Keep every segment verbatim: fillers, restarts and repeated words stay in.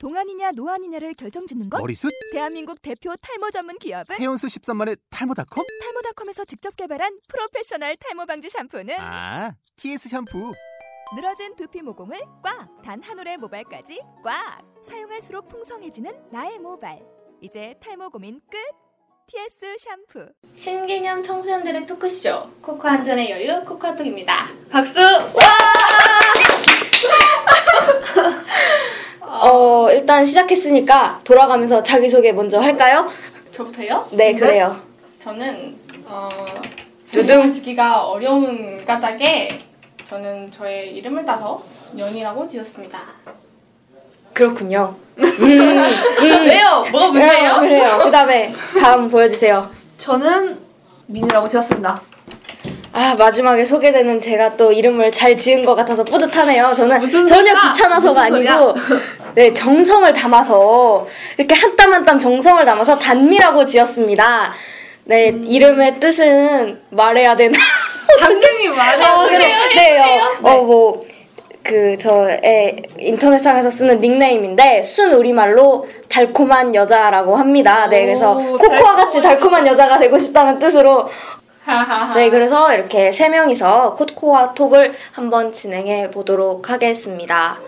동안이냐 노안이냐를 결정짓는 것? 머리숱? 대한민국 대표 탈모 전문 기업은? 태연수 십삼만의 탈모닷컴? 탈모닷컴에서 직접 개발한 프로페셔널 탈모 방지 샴푸는? 아, 티에스 샴푸! 늘어진 두피 모공을 꽉! 단 한 올의 모발까지 꽉! 사용할수록 풍성해지는 나의 모발! 이제 탈모 고민 끝! 티에스 샴푸! 신개념 청소년들의 토크쇼! 코코 한 잔의 여유 코코아톡입니다. 박수! 와! 어, 일단 시작했으니까 돌아가면서 자기소개 먼저 할까요? 저부터요? 네, 근데? 그래요. 저는 어, 두둥 지기가 어려운 까닭에 저는 저의 이름을 따서 연이라고 지었습니다. 그렇군요. 음, 음. 왜요? 뭐가 문제예요? 네, 그래요. 그 다음에 다음 보여주세요. 저는 민이라고 지었습니다. 아, 마지막에 소개되는 제가 또 이름을 잘 지은 것 같아서 뿌듯하네요. 저는 전혀 귀찮아서가 아니고 네, 정성을 담아서 이렇게 한 땀 한 땀 정성을 담아서 단미라고 지었습니다. 네, 음. 이름의 뜻은 말해야 되나? 당연히 말해야 되네요. 어, 네, 어, 어, 뭐 그 저의 인터넷상에서 쓰는 닉네임인데 순 우리말로 달콤한 여자라고 합니다. 네, 그래서 오, 코코아같이 달콤한 여자가 되고 싶다는 뜻으로 네, 그래서 이렇게 세 명이서 코코아톡을 한번 진행해 보도록 하겠습니다.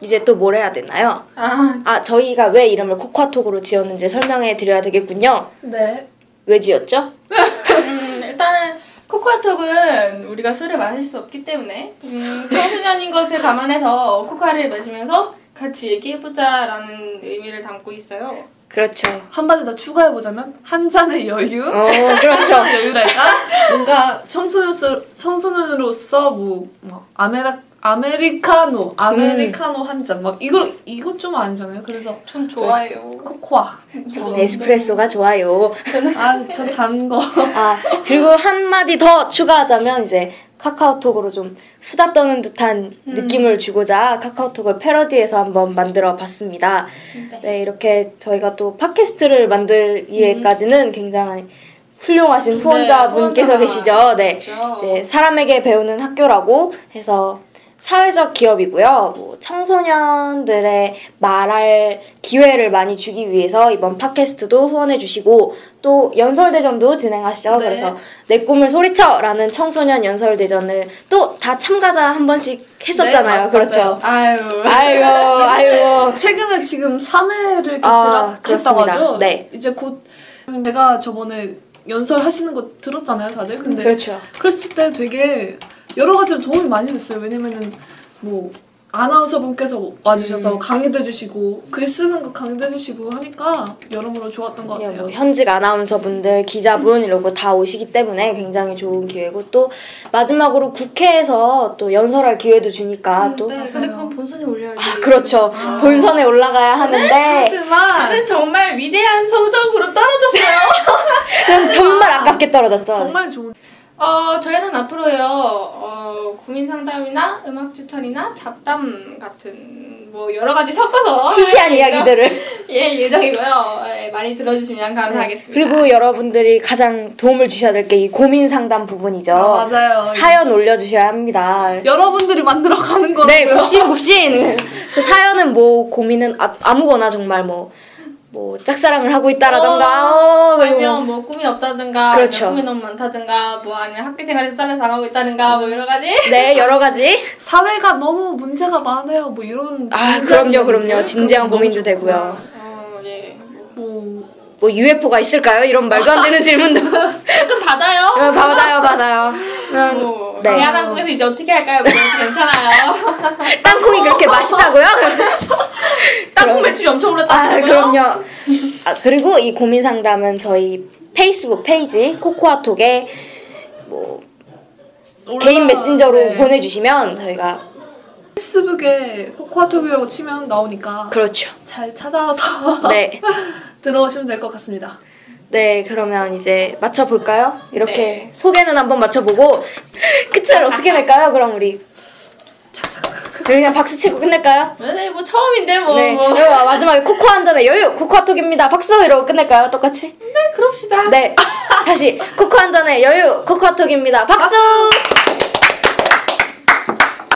이제 또 뭘 해야 되나요? 아, 아 저희가 왜 이름을 코코아톡으로 지었는지 설명해 드려야 되겠군요. 네. 왜 지었죠? 음, 일단은 코코아톡은 우리가 술을 마실 수 없기 때문에 음, 청소년인 것을 감안해서 코코아를 마시면서 같이 얘기해보자라는 의미를 담고 있어요. 그렇죠. 한마디 더 추가해보자면 한 잔의 여유? 어, 그렇죠. 한 잔의 여유랄까? 뭔가 청소년으로서, 청소년으로서 뭐, 뭐 아메라, 아메리카노, 아메리카노 음. 한 잔. 막 이거, 이거 좀 아니잖아요. 그래서 전 좋아해요. 코코아. 전 에스프레소가 좋아요. 아, 전 단 거. 아, 그리고 한마디 더 추가하자면 이제 카카오톡으로 좀 수다 떠는 듯한 음. 느낌을 주고자 카카오톡을 패러디해서 한번 만들어 봤습니다. 네. 네, 이렇게 저희가 또 팟캐스트를 만들기에까지는 음. 굉장히 훌륭하신 후원자분께서 네, 계시죠. 네, 그렇죠. 이제 사람에게 배우는 학교라고 해서 사회적 기업이고요. 뭐 청소년들의 말할 기회를 많이 주기 위해서 이번 팟캐스트도 후원해 주시고 또 연설대전도 진행하시죠. 네. 그래서 내 꿈을 소리쳐라는 청소년 연설대전을 또 다 참가자 한 번씩 했었잖아요. 네, 그렇죠. 아유. 아유. 아유. 최근에 지금 삼 회를 개최했다고 아, 하죠. 네. 이제 곧 내가 저번에 연설하시는 거 들었잖아요, 다들. 근데 그렇죠. 그랬을 때 되게 여러 가지로 도움이 많이 됐어요. 왜냐면은 뭐 아나운서분께서 와주셔서 음. 강의도 해주시고 글 쓰는 거 강의도 해주시고 하니까 여러모로 좋았던 것 같아요. 뭐 현직 아나운서분들, 기자분 이러고 다 오시기 때문에 굉장히 좋은 기회고 또 마지막으로 국회에서 또 연설할 기회도 주니까 음, 또 네, 근데 그건 본선에 올려야지. 아, 그렇죠. 아. 본선에 올라가야 하는데 하지만 저는 정말 위대한 성적으로 떨어졌어요. 정말 아깝게 떨어졌죠. 정말 좋은 어, 저희는 앞으로요, 어, 고민 상담이나 음악 추천이나 잡담 같은, 뭐, 여러 가지 섞어서. 시시한 이야기들을. 예, 예정이고요. 예, 많이 들어주시면 감사하겠습니다. 네. 그리고 여러분들이 가장 도움을 주셔야 될 게 이 고민 상담 부분이죠. 아, 맞아요. 사연 올려주셔야 합니다. 여러분들이 만들어가는 거고요. 네, 굽신, 굽신. 사연은 뭐, 고민은 아, 아무거나 정말 뭐. 뭐 짝사랑을 하고 있다라던가 어, 아니면 뭐 꿈이 없다든가 그렇죠. 꿈이 너무 많다든가 뭐 아니면 학교생활에서 쌀을 당하고 있다든가 뭐 여러가지 네 여러가지 사회가 너무 문제가 많아요 뭐 이런 아 그럼요 그럼요 진지한 고민도 되고요 어, 예. 뭐, 뭐 유에프오가 있을까요? 이런 말도 안 되는 질문도 조금 받아요 어, 받아요 받아요 뭐, 네. 대한항공에서 이제 어떻게 할까요? 뭐 괜찮아요 땅콩이 그렇게 맛있다고요? 땅콩 매출이 엄청 올랐다고요? 아, 그럼요. 아, 그리고 이 고민 상담은 저희 페이스북 페이지 코코아톡에 뭐 올라, 개인 메신저로 네. 보내주시면 저희가 페이스북에 코코아톡이라고 치면 나오니까 그렇죠. 잘 찾아서 네. 들어오시면 될 것 같습니다. 네, 그러면 이제 맞춰볼까요? 이렇게 네. 소개는 한번 맞춰보고 끝을 어떻게 낼까요? 그럼 우리 그냥 박수치고 끝낼까요? 네, 뭐 처음인데 뭐, 네. 뭐. 마지막에 코코 한 잔의 여유 코코아톡입니다. 박수! 이러고 끝낼까요? 똑같이? 네, 그럽시다. 네, 다시 코코 한 잔의 여유 코코아톡입니다. 박수! 박수!